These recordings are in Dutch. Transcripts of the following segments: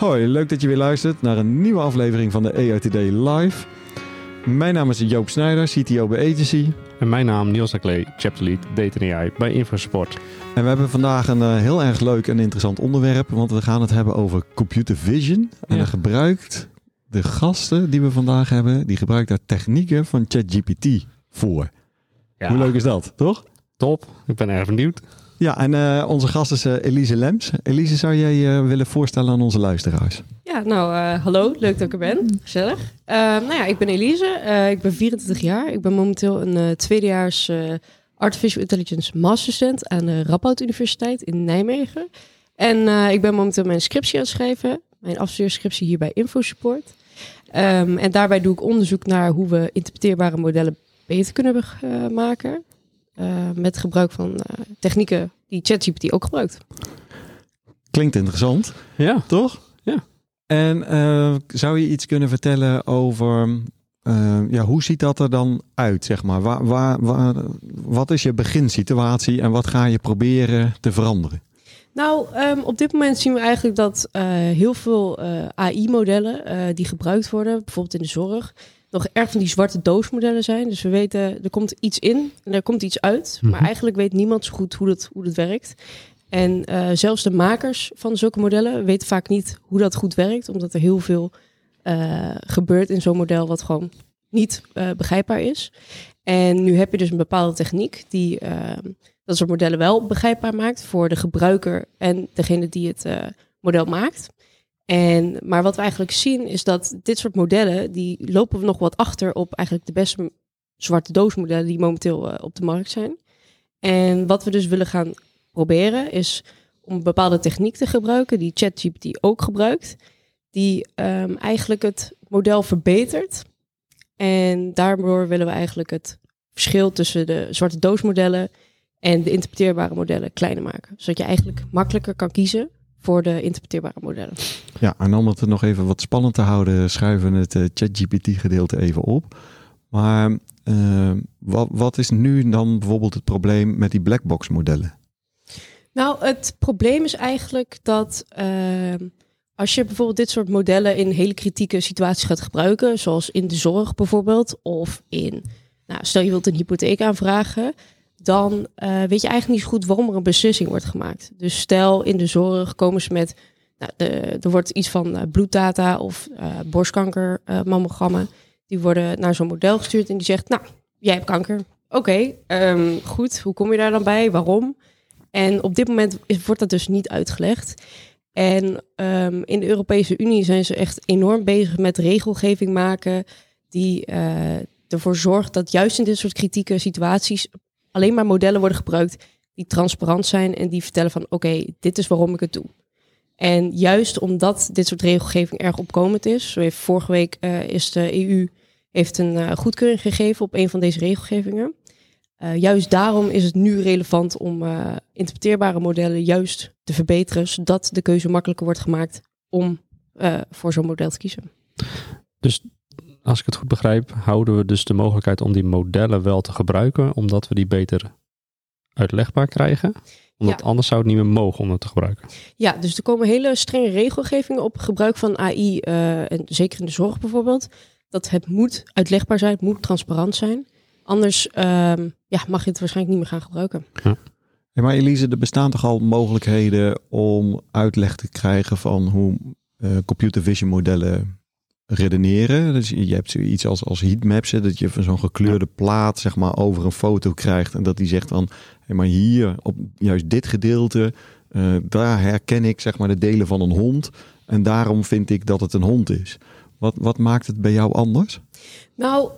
Hoi, leuk dat je weer luistert naar een nieuwe aflevering van de AIToday Live. Mijn naam is Joop Snijder, CTO bij Agency. En mijn naam Niels Naglé, Chapter Lead Data AI bij InfoSupport. En we hebben vandaag een heel erg leuk en interessant onderwerp, want we gaan het hebben over computer vision. En dan gebruikt de gasten die we vandaag hebben, die gebruikt daar technieken van ChatGPT voor. Ja. Hoe leuk is dat, toch? Top, ik ben erg benieuwd. Ja, en onze gast is Elise Lems. Elise, zou jij je willen voorstellen aan onze luisteraars? Ja, nou, hallo. Leuk dat ik er ben. Gezellig. Ik ben Elise. Ik ben 24 jaar. Ik ben momenteel een tweedejaars Artificial Intelligence Masterstudent aan de Radboud Universiteit in Nijmegen. En ik ben momenteel mijn scriptie aan het schrijven. Mijn afstudeerscriptie hier bij InfoSupport. En daarbij doe ik onderzoek naar hoe we interpreteerbare modellen beter kunnen maken. Met gebruik van technieken die ChatGPT ook gebruikt. Klinkt interessant. Ja. Toch? Ja. En zou je iets kunnen vertellen over... hoe ziet dat er dan uit, zeg maar? Wat is je beginsituatie en wat ga je proberen te veranderen? Nou, op dit moment zien we eigenlijk dat heel veel AI-modellen die gebruikt worden, bijvoorbeeld in de zorg, nog erg van die zwarte doosmodellen zijn. Dus we weten, er komt iets in en er komt iets uit. Mm-hmm. Maar eigenlijk weet niemand zo goed hoe dat werkt. En zelfs de makers van zulke modellen weten vaak niet hoe dat goed werkt. Omdat er heel veel gebeurt in zo'n model wat gewoon niet begrijpbaar is. En nu heb je dus een bepaalde techniek die dat soort modellen wel begrijpbaar maakt voor de gebruiker en degene die het model maakt. Maar wat we eigenlijk zien is dat dit soort modellen, die lopen we nog wat achter op eigenlijk de beste zwarte doosmodellen die momenteel op de markt zijn. En wat we dus willen gaan proberen is om een bepaalde techniek te gebruiken, die ChatGPT ook gebruikt, die eigenlijk het model verbetert. En daardoor willen we eigenlijk het verschil tussen de zwarte doosmodellen en de interpreteerbare modellen kleiner maken. Zodat je eigenlijk makkelijker kan kiezen voor de interpreteerbare modellen. Ja, en om het nog even wat spannend te houden, schuiven we het ChatGPT-gedeelte even op. Maar wat is nu dan bijvoorbeeld het probleem met die blackbox-modellen? Nou, het probleem is eigenlijk dat als je bijvoorbeeld dit soort modellen in hele kritieke situaties gaat gebruiken, zoals in de zorg bijvoorbeeld, of in, stel je wilt een hypotheek aanvragen, dan weet je eigenlijk niet zo goed waarom er een beslissing wordt gemaakt. Dus stel, in de zorg komen ze met, er wordt iets van bloeddata of borstkankermammogrammen. Die worden naar zo'n model gestuurd en die zegt, jij hebt kanker. Oké, goed, hoe kom je daar dan bij? Waarom? En op dit moment wordt dat dus niet uitgelegd. En in de Europese Unie zijn ze echt enorm bezig met regelgeving maken die ervoor zorgt dat juist in dit soort kritieke situaties alleen maar modellen worden gebruikt die transparant zijn en die vertellen van oké, dit is waarom ik het doe. En juist omdat dit soort regelgeving erg opkomend is, zo heeft vorige week is de EU heeft een goedkeuring gegeven op een van deze regelgevingen. Juist daarom is het nu relevant om interpreteerbare modellen juist te verbeteren, zodat de keuze makkelijker wordt gemaakt om voor zo'n model te kiezen. Dus als ik het goed begrijp, houden we dus de mogelijkheid om die modellen wel te gebruiken, omdat we die beter uitlegbaar krijgen. Omdat anders zou het niet meer mogen om het te gebruiken. Ja, dus er komen hele strenge regelgevingen op gebruik van AI, en zeker in de zorg bijvoorbeeld, dat het moet uitlegbaar zijn, het moet transparant zijn. Anders mag je het waarschijnlijk niet meer gaan gebruiken. Ja. Hey, maar Elise, er bestaan toch al mogelijkheden om uitleg te krijgen van hoe computer vision modellen redeneren. Dus je hebt zoiets als heatmaps, hè, dat je van zo'n gekleurde plaat zeg maar over een foto krijgt en dat die zegt van, hey, maar hier op juist dit gedeelte, daar herken ik zeg maar de delen van een hond en daarom vind ik dat het een hond is. Wat maakt het bij jou anders? Nou,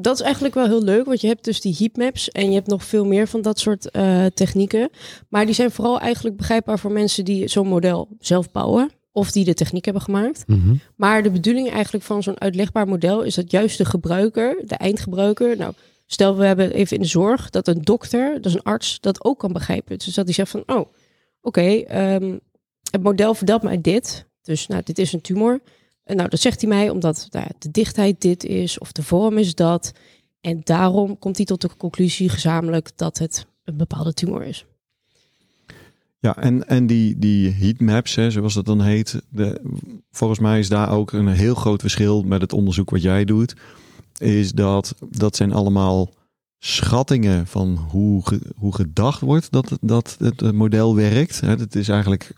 dat is eigenlijk wel heel leuk, want je hebt dus die heatmaps en je hebt nog veel meer van dat soort technieken. Maar die zijn vooral eigenlijk begrijpbaar voor mensen die zo'n model zelf bouwen of die de techniek hebben gemaakt. Mm-hmm. Maar de bedoeling eigenlijk van zo'n uitlegbaar model is dat juist de gebruiker, de eindgebruiker, stel we hebben even in de zorg dat een dokter, dat is een arts, dat ook kan begrijpen. Dus dat die zegt van, het model vertelt mij dit. Dus dit is een tumor. Nou, dat zegt hij mij omdat de dichtheid dit is of de vorm is dat. En daarom komt hij tot de conclusie gezamenlijk dat het een bepaalde tumor is. Ja, en die heatmaps, hè, zoals dat dan heet. Volgens mij is daar ook een heel groot verschil met het onderzoek wat jij doet. Is dat zijn allemaal schattingen van hoe gedacht wordt dat het model werkt. Het is eigenlijk,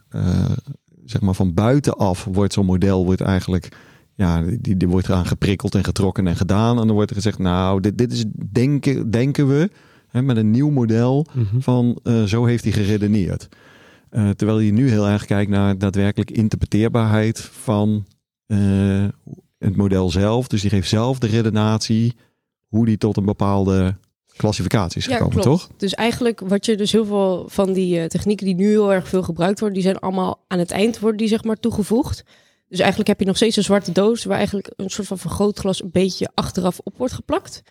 zeg maar, van buitenaf wordt zo'n model eigenlijk... Ja, die wordt eraan geprikkeld en getrokken en gedaan. En dan wordt er gezegd, nou, dit is denken we... Hè, met een nieuw model van zo heeft hij geredeneerd. Terwijl je nu heel erg kijkt naar daadwerkelijk interpreteerbaarheid van het model zelf. Dus die geeft zelf de redenatie hoe die tot een bepaalde klassificatie is gekomen, klopt. Toch? Dus eigenlijk wat je dus heel veel van die technieken die nu heel erg veel gebruikt worden, die zijn allemaal aan het eind worden die zeg maar toegevoegd. Dus eigenlijk heb je nog steeds een zwarte doos waar eigenlijk een soort van vergrootglas een beetje achteraf op wordt geplakt.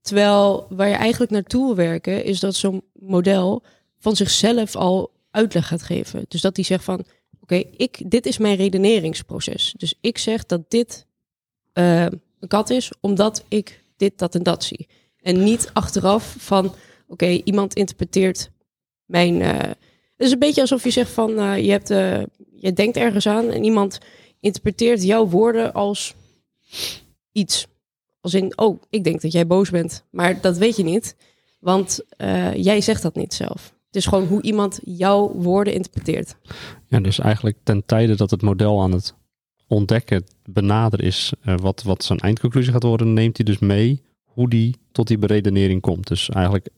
Terwijl waar je eigenlijk naartoe wil werken is dat zo'n model van zichzelf al uitleg gaat geven. Dus dat die zegt van oké, dit is mijn redeneringsproces. Dus ik zeg dat dit een kat is omdat ik dit, dat en dat zie. En niet achteraf van oké, iemand interpreteert mijn... Het is een beetje alsof je zegt van je denkt ergens aan en iemand interpreteert jouw woorden als iets. Als in, ik denk dat jij boos bent. Maar dat weet je niet, want jij zegt dat niet zelf. Het is gewoon hoe iemand jouw woorden interpreteert. Ja, dus eigenlijk ten tijde dat het model aan het ontdekken benader is wat zijn eindconclusie gaat worden, neemt hij dus mee hoe die tot die beredenering komt. Dus eigenlijk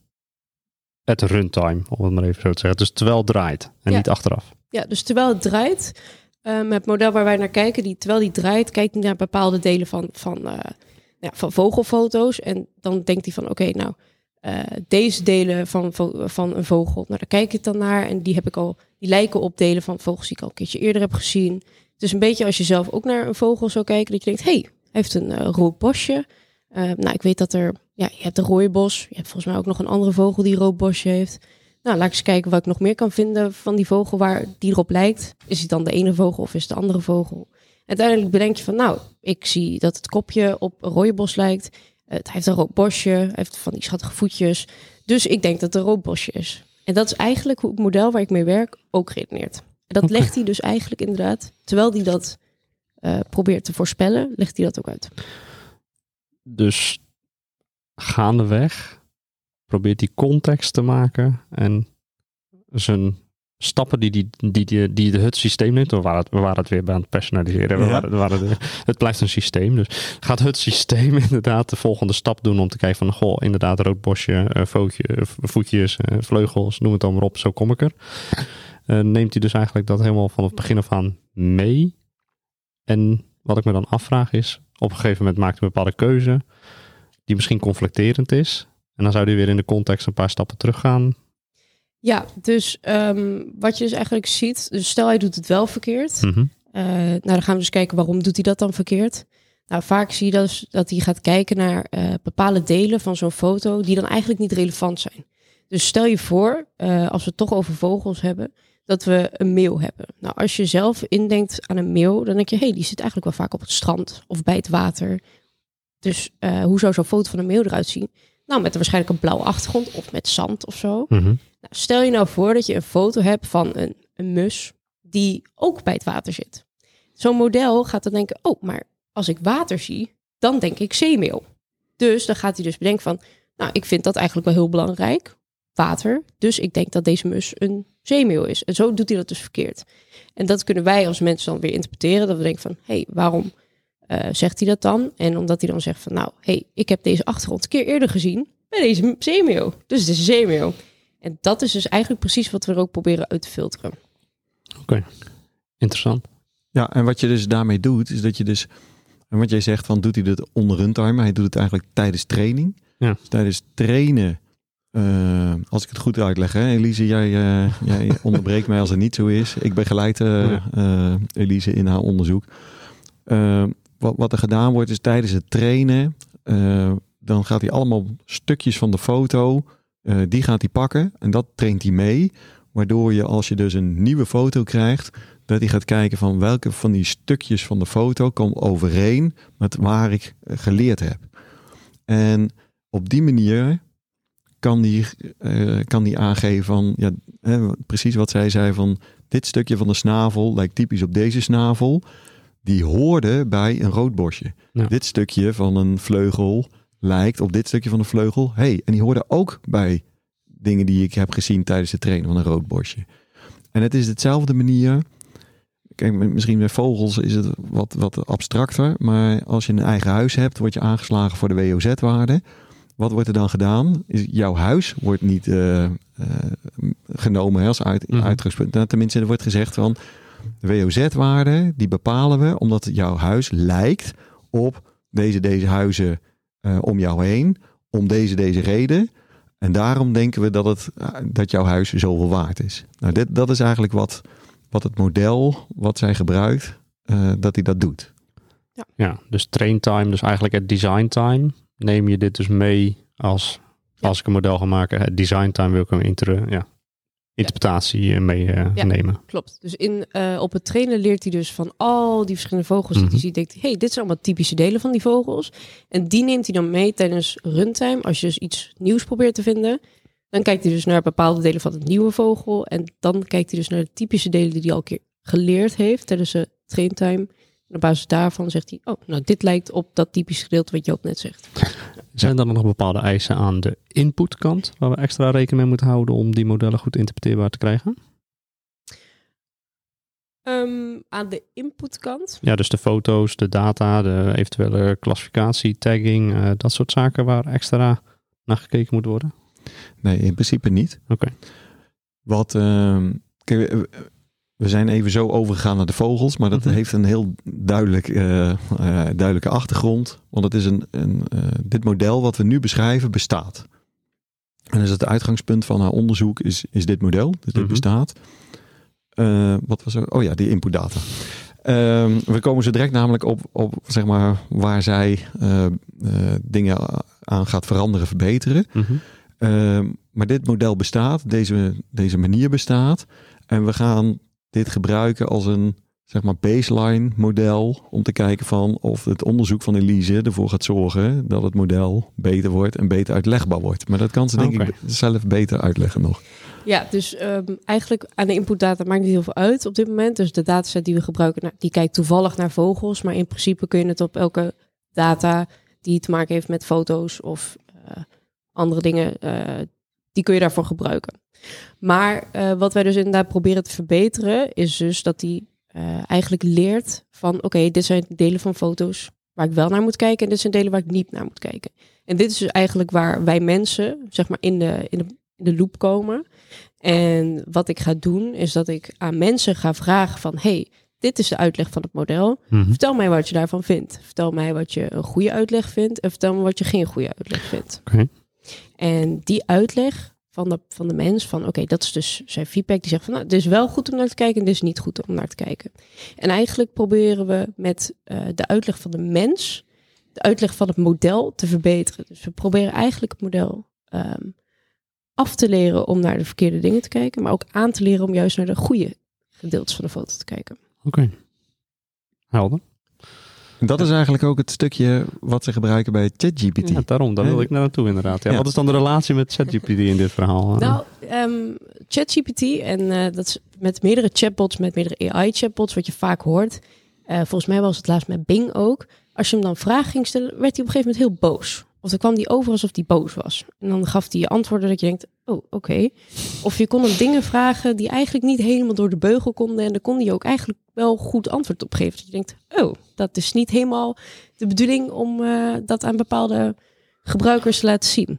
at runtime, om het maar even zo te zeggen. Dus terwijl het draait en niet achteraf. Ja, dus terwijl het draait, het model waar wij naar kijken, kijkt hij naar bepaalde delen van vogelfoto's. En dan denkt hij van deze delen van een vogel, nou, daar kijk ik dan naar. En die lijken op delen van vogels die ik al een keertje eerder heb gezien. Dus een beetje als je zelf ook naar een vogel zou kijken, dat je denkt, hey, hij heeft een rood bosje. Ik weet dat je hebt een rooibos. Je hebt volgens mij ook nog een andere vogel die een rood bosje heeft. Nou, laat ik eens kijken wat ik nog meer kan vinden van die vogel waar die erop lijkt. Is het dan de ene vogel of is het de andere vogel? Uiteindelijk bedenk je van, ik zie dat het kopje op een rooibos lijkt. Het heeft een rood bosje, hij heeft van die schattige voetjes. Dus ik denk dat het een rood bosje is. En dat is eigenlijk hoe het model waar ik mee werk ook redeneert. En dat legt hij dus eigenlijk inderdaad, terwijl hij dat probeert te voorspellen, legt hij dat ook uit. Dus gaandeweg probeert hij context te maken en zijn stappen die het systeem neemt. We waren het weer bij aan het personaliseren. Het blijft een systeem. Dus gaat het systeem inderdaad de volgende stap doen om te kijken van inderdaad rood bosje, voetjes, vleugels, noem het dan maar op, zo kom ik er. Neemt hij dus eigenlijk dat helemaal van het begin af aan mee. En wat ik me dan afvraag is, op een gegeven moment maakt hij een bepaalde keuze die misschien conflicterend is. En dan zou hij weer in de context een paar stappen teruggaan. Ja, dus wat je dus eigenlijk ziet, dus stel hij doet het wel verkeerd. Dan gaan we dus kijken waarom doet hij dat dan verkeerd. Nou, vaak zie je dus dat hij gaat kijken naar bepaalde delen van zo'n foto die dan eigenlijk niet relevant zijn. Dus stel je voor, als we het toch over vogels hebben, dat we een meeuw hebben. Nou, als je zelf indenkt aan een meeuw, dan denk je, die zit eigenlijk wel vaak op het strand of bij het water. Dus hoe zou zo'n foto van een meeuw eruit zien? Nou, met waarschijnlijk een blauwe achtergrond of met zand of zo. Nou, stel je nou voor dat je een foto hebt van een mus die ook bij het water zit. Zo'n model gaat dan denken, maar als ik water zie, dan denk ik zeemeel. Dus dan gaat hij dus bedenken van, ik vind dat eigenlijk wel heel belangrijk, water. Dus ik denk dat deze mus een zeemeel is. En zo doet hij dat dus verkeerd. En dat kunnen wij als mensen dan weer interpreteren. Dat we denken van, waarom zegt hij dat dan? En omdat hij dan zegt van, ik heb deze achtergrond een keer eerder gezien bij deze zeemeel. Dus het is een zeemeel. En dat is dus eigenlijk precies wat we er ook proberen uit te filteren. Oké, interessant. Ja, en wat je dus daarmee doet, is dat je dus... En wat jij zegt van, doet hij dit onder runtime? Hij doet het eigenlijk tijdens training. Ja. Dus tijdens trainen, als ik het goed uitleg, hè? Elise, jij onderbreekt mij als het niet zo is. Ik begeleid Elise in haar onderzoek. Wat er gedaan wordt, is tijdens het trainen... dan gaat hij allemaal stukjes van de foto... die gaat hij pakken en dat traint hij mee. Waardoor je, als je dus een nieuwe foto krijgt, dat hij gaat kijken van welke van die stukjes van de foto komen overeen met waar ik geleerd heb. En op die manier kan die aangeven van, ja, precies wat zij zei van, dit stukje van de snavel lijkt typisch op deze snavel. Die hoorde bij een roodborstje. Ja. Dit stukje van een vleugel lijkt op dit stukje van de vleugel. En die hoorde ook bij dingen die ik heb gezien tijdens het trainen van een roodborstje. En het is dezelfde manier. Kijk, misschien bij vogels is het wat abstracter. Maar als je een eigen huis hebt, word je aangeslagen voor de WOZ-waarde. Wat wordt er dan gedaan? Jouw huis wordt niet genomen als uitgangspunt. Nou, tenminste, er wordt gezegd van, de WOZ-waarde, die bepalen we omdat jouw huis lijkt op deze huizen om jou heen. Om deze reden. En daarom denken we dat jouw huis zoveel waard is. Nou, dat is eigenlijk wat het model wat zij gebruikt, dat hij dat doet. Ja, dus traintime, dus eigenlijk het design time. Neem je dit dus mee als ik een model ga maken. Het design time wil ik hem interpretatie meenemen. Klopt. Dus op het trainen leert hij dus van al die verschillende vogels die hij ziet. Denkt, dit zijn allemaal typische delen van die vogels. En die neemt hij dan mee tijdens runtime. Als je dus iets nieuws probeert te vinden, dan kijkt hij dus naar bepaalde delen van het nieuwe vogel. En dan kijkt hij dus naar de typische delen die hij al een keer geleerd heeft tijdens de traintime. En op basis daarvan zegt hij, dit lijkt op dat typisch gedeelte wat Joop net zegt. Zijn er dan nog bepaalde eisen aan de inputkant waar we extra rekening mee moeten houden om die modellen goed interpreteerbaar te krijgen? Aan de inputkant? Ja, dus de foto's, de data, de eventuele klassificatie, tagging, dat soort zaken waar extra naar gekeken moet worden? Nee, in principe niet. Oké. We zijn even zo overgegaan naar de vogels, maar dat heeft een heel duidelijke achtergrond. Want het is dit model wat we nu beschrijven bestaat. En dus het uitgangspunt van haar onderzoek is dit model. Dus dit bestaat. Wat was er? Oh ja, die inputdata. We komen zo direct namelijk op zeg maar, waar zij dingen aan gaat veranderen, verbeteren. Maar dit model bestaat, deze manier bestaat. En we gaan dit gebruiken als een zeg maar baseline model om te kijken van of het onderzoek van Elise ervoor gaat zorgen dat het model beter wordt en beter uitlegbaar wordt. Maar dat kan ze denk ik zelf beter uitleggen nog. Ja, dus eigenlijk aan de inputdata maakt niet heel veel uit op dit moment. Dus de dataset die we gebruiken, die kijkt toevallig naar vogels. Maar in principe kun je het op elke data die te maken heeft met foto's of andere dingen, die kun je daarvoor gebruiken. Maar wat wij dus inderdaad proberen te verbeteren, is dus dat hij eigenlijk leert van, dit zijn delen van foto's waar ik wel naar moet kijken en dit zijn delen waar ik niet naar moet kijken. En dit is dus eigenlijk waar wij mensen, zeg maar, in de loop komen. En wat ik ga doen, is dat ik aan mensen ga vragen van, dit is de uitleg van het model. Vertel mij wat je daarvan vindt. Vertel mij wat je een goede uitleg vindt en vertel me wat je geen goede uitleg vindt. Okay. En die uitleg van de mens, van dat is dus zijn feedback. Die zegt van, dit is wel goed om naar te kijken en dit is niet goed om naar te kijken. En eigenlijk proberen we met de uitleg van de mens, de uitleg van het model te verbeteren. Dus we proberen eigenlijk het model af te leren om naar de verkeerde dingen te kijken, maar ook aan te leren om juist naar de goede gedeeltes van de foto te kijken. Oké. Helder. Dat is eigenlijk ook het stukje wat ze gebruiken bij ChatGPT. Ja, daarom, daar wil ik naartoe inderdaad. Ja. Wat is dan de relatie met ChatGPT in dit verhaal? Nou, ChatGPT, en dat is met meerdere chatbots, met meerdere AI-chatbots, wat je vaak hoort. Volgens mij was het laatst met Bing ook. Als je hem dan vragen ging stellen, werd hij op een gegeven moment heel boos. Of dan kwam hij over alsof hij boos was. En dan gaf hij je antwoorden dat je denkt, Of je kon hem dingen vragen die eigenlijk niet helemaal door de beugel konden. En daar kon hij ook eigenlijk wel goed antwoord op geven. Dat je denkt, dat is niet helemaal de bedoeling om dat aan bepaalde gebruikers te laten zien.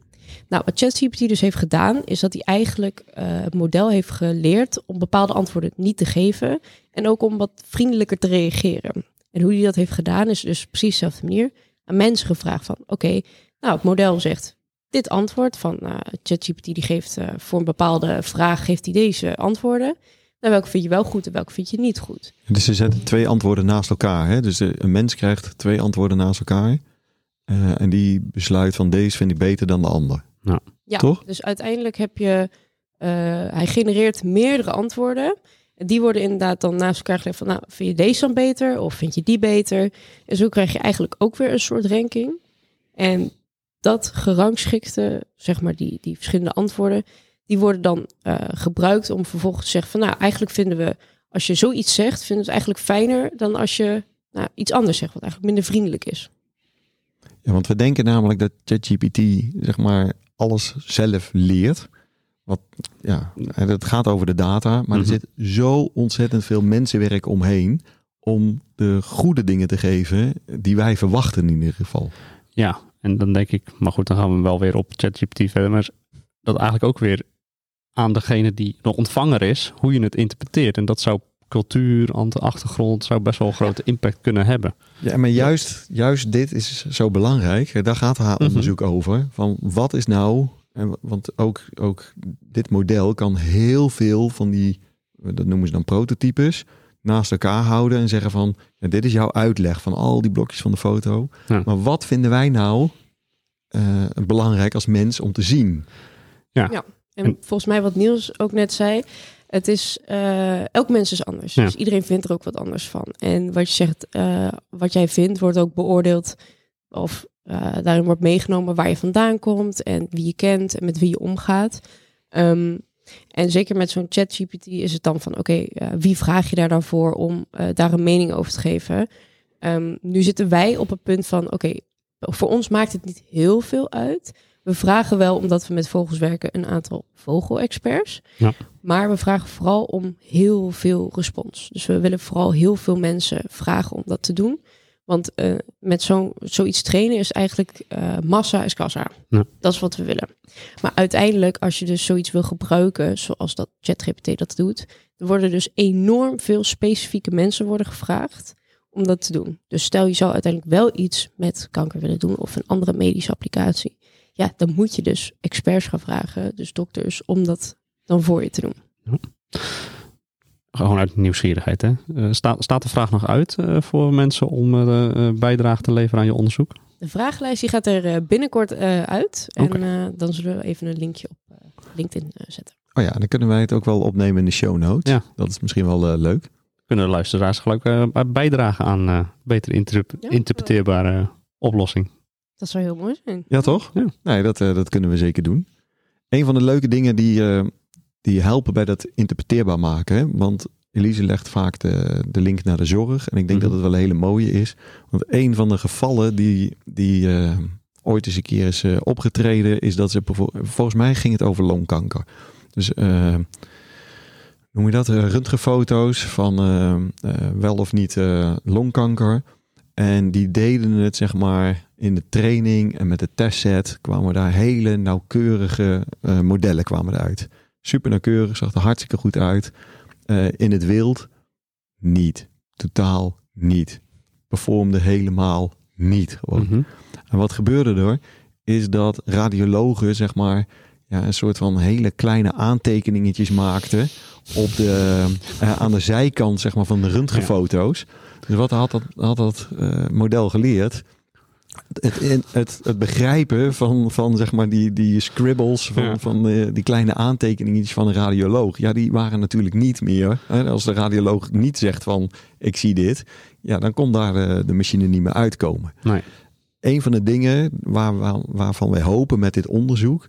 Nou, wat ChatGPT dus heeft gedaan, is dat hij eigenlijk het model heeft geleerd om bepaalde antwoorden niet te geven. En ook om wat vriendelijker te reageren. En hoe hij dat heeft gedaan, is dus precies dezelfde manier. Aan mensen gevraagd van, het model zegt dit antwoord van ChatGPT, die geeft voor een bepaalde vraag geeft hij deze antwoorden. Nou, welke vind je wel goed en welke vind je niet goed? Dus ze zetten twee antwoorden naast elkaar. Hè? Dus een mens krijgt twee antwoorden naast elkaar. En die besluit van deze vind ik beter dan de ander. Nou, ja, toch? Dus uiteindelijk heb je, hij genereert meerdere antwoorden. Die worden inderdaad dan naast elkaar gelegd van, vind je deze dan beter of vind je die beter? En zo krijg je eigenlijk ook weer een soort ranking. En dat gerangschikte, zeg maar die verschillende antwoorden, die worden dan gebruikt om vervolgens te zeggen van nou, eigenlijk vinden we, als je zoiets zegt, vinden we het eigenlijk fijner dan als je nou, iets anders zegt, wat eigenlijk minder vriendelijk is. Ja, want we denken namelijk dat ChatGPT zeg maar alles zelf leert. Wat, ja, het gaat over de data, maar er zit zo ontzettend veel mensenwerk omheen om de goede dingen te geven die wij verwachten in ieder geval. Ja, en dan denk ik, maar goed, dan gaan we wel weer op ChatGPT verder, maar dat eigenlijk ook weer aan degene die de ontvanger is, hoe je het interpreteert. En dat zou cultuur, achtergrond, zou best wel een grote impact kunnen hebben. Ja, maar juist dit is zo belangrijk. Daar gaat haar onderzoek over. Van wat is nou... Want ook dit model kan heel veel van die, dat noemen ze dan prototypes, naast elkaar houden en zeggen van, ja, dit is jouw uitleg van al die blokjes van de foto. Ja. Maar wat vinden wij nou belangrijk als mens om te zien? Ja. Ja, en volgens mij wat Niels ook net zei, het is, elk mens is anders. Ja. Dus iedereen vindt er ook wat anders van. En wat je zegt, wat jij vindt, wordt ook beoordeeld of... daarin wordt meegenomen waar je vandaan komt en wie je kent en met wie je omgaat. En zeker met zo'n ChatGPT is het dan van oké, wie vraag je daar dan voor om daar een mening over te geven? Nu zitten wij op het punt van oké, voor ons maakt het niet heel veel uit. We vragen wel, omdat we met vogels werken, een aantal vogelexperts. Ja. Maar we vragen vooral om heel veel respons. Dus we willen vooral heel veel mensen vragen om dat te doen. Want met zoiets trainen is eigenlijk massa is kassa. Ja. Dat is wat we willen. Maar uiteindelijk, als je dus zoiets wil gebruiken, zoals dat ChatGPT dat doet, er worden dus enorm veel specifieke mensen worden gevraagd om dat te doen. Dus stel je zou uiteindelijk wel iets met kanker willen doen of een andere medische applicatie. Ja, dan moet je dus experts gaan vragen, dus dokters, om dat dan voor je te doen. Ja. Gewoon uit nieuwsgierigheid, hè? Staat de vraag nog uit voor mensen om bijdrage te leveren aan je onderzoek? De vragenlijst die gaat er binnenkort uit. Okay. En dan zullen we even een linkje op LinkedIn zetten. Oh ja, dan kunnen wij het ook wel opnemen in de show notes. Ja. Dat is misschien wel leuk. Kunnen de luisteraars gelijk bijdragen aan beter interpreteerbare oplossing. Dat zou heel mooi zijn. Ja, toch? Ja. Nee, dat kunnen we zeker doen. Een van de leuke dingen die helpen bij dat interpreteerbaar maken. Hè? Want Elise legt vaak de link naar de zorg. En ik denk dat het wel een hele mooie is. Want een van de gevallen die ooit eens een keer is opgetreden... is dat ze, volgens mij ging het over longkanker. Dus noem je dat? Röntgenfoto's van wel of niet longkanker. En die deden het zeg maar in de training en met de testset... kwamen daar hele nauwkeurige modellen kwamen eruit. Super nauwkeurig, zag er hartstikke goed uit. In het wild niet. Totaal niet. Performde helemaal niet. Gewoon. En wat gebeurde er, is dat radiologen zeg maar een soort van hele kleine aantekeningetjes maakten op de, aan de zijkant zeg maar, van de röntgenfoto's. Ja. Dus wat had dat model geleerd? Het begrijpen van zeg maar die scribbles, van die kleine aantekeningen van een radioloog. Ja, die waren natuurlijk niet meer. Als de radioloog niet zegt van, ik zie dit. Ja, dan kon daar de machine niet meer uitkomen. Nee. Een van de dingen waarvan wij hopen met dit onderzoek,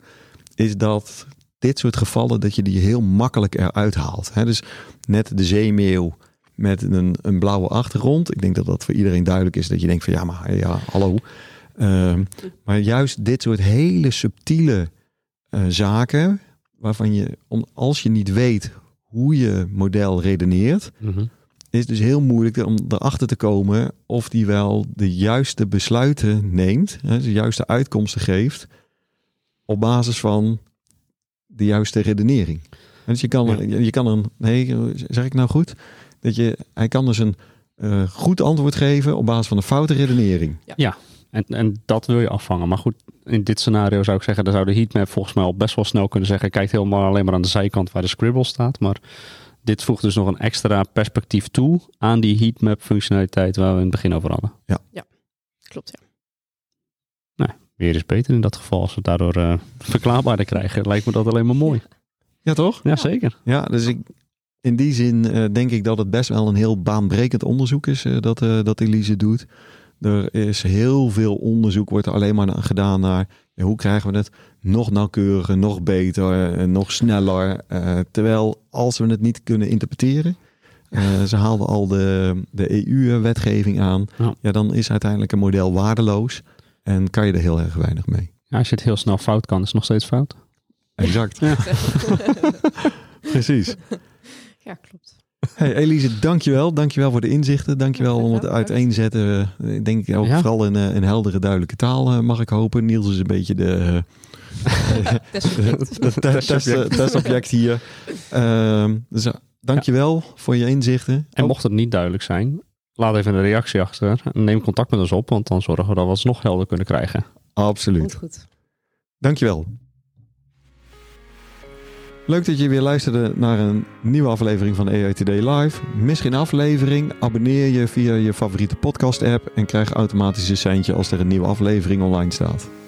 is dat dit soort gevallen, dat je die heel makkelijk eruit haalt. Dus net de zeemeeuw. Met een blauwe achtergrond. Ik denk dat voor iedereen duidelijk is dat je denkt van ja, maar ja, hallo. Maar juist dit soort hele subtiele zaken, waarvan je, als je niet weet hoe je model redeneert, is dus heel moeilijk om erachter te komen of die wel de juiste besluiten neemt, hè, de juiste uitkomsten geeft, op basis van de juiste redenering. En dus zeg ik nou goed? Hij kan dus een goed antwoord geven op basis van een foute redenering. Ja. En dat wil je afvangen. Maar goed, in dit scenario zou ik zeggen, dan zou de heatmap volgens mij al best wel snel kunnen zeggen, kijkt helemaal alleen maar aan de zijkant waar de scribble staat. Maar dit voegt dus nog een extra perspectief toe aan die heatmap functionaliteit waar we in het begin over hadden. Ja. Klopt, ja. Nou, weer is beter in dat geval als we daardoor verklaarbaarder krijgen. Lijkt me dat alleen maar mooi. Ja, toch? Ja, zeker. Ja, dus in die zin denk ik dat het best wel een heel baanbrekend onderzoek is dat Elise doet. Er is heel veel onderzoek, wordt er alleen maar gedaan naar hoe krijgen we het nog nauwkeuriger, nog beter, nog sneller. Terwijl als we het niet kunnen interpreteren, ze haalden al de EU-wetgeving aan. Ja, dan is uiteindelijk een model waardeloos en kan je er heel erg weinig mee. Ja, als je het heel snel fout kan, is het nog steeds fout. Exact. Ja. Precies. Ja, klopt. Hey Elise, dankjewel. Dankjewel voor de inzichten. Dankjewel om het uiteenzetten. Ik denk ook vooral in een heldere, duidelijke taal, mag ik hopen. Niels is een beetje de testobject hier. Dus dankjewel voor je inzichten. En mocht het niet duidelijk zijn, laat even een reactie achter. Neem contact met ons op, want dan zorgen we dat we het nog helder kunnen krijgen. Absoluut. Goed. Dankjewel. Leuk dat je weer luisterde naar een nieuwe aflevering van AIToday Live. Mis geen aflevering, abonneer je via je favoriete podcast app en krijg automatisch een seintje als er een nieuwe aflevering online staat.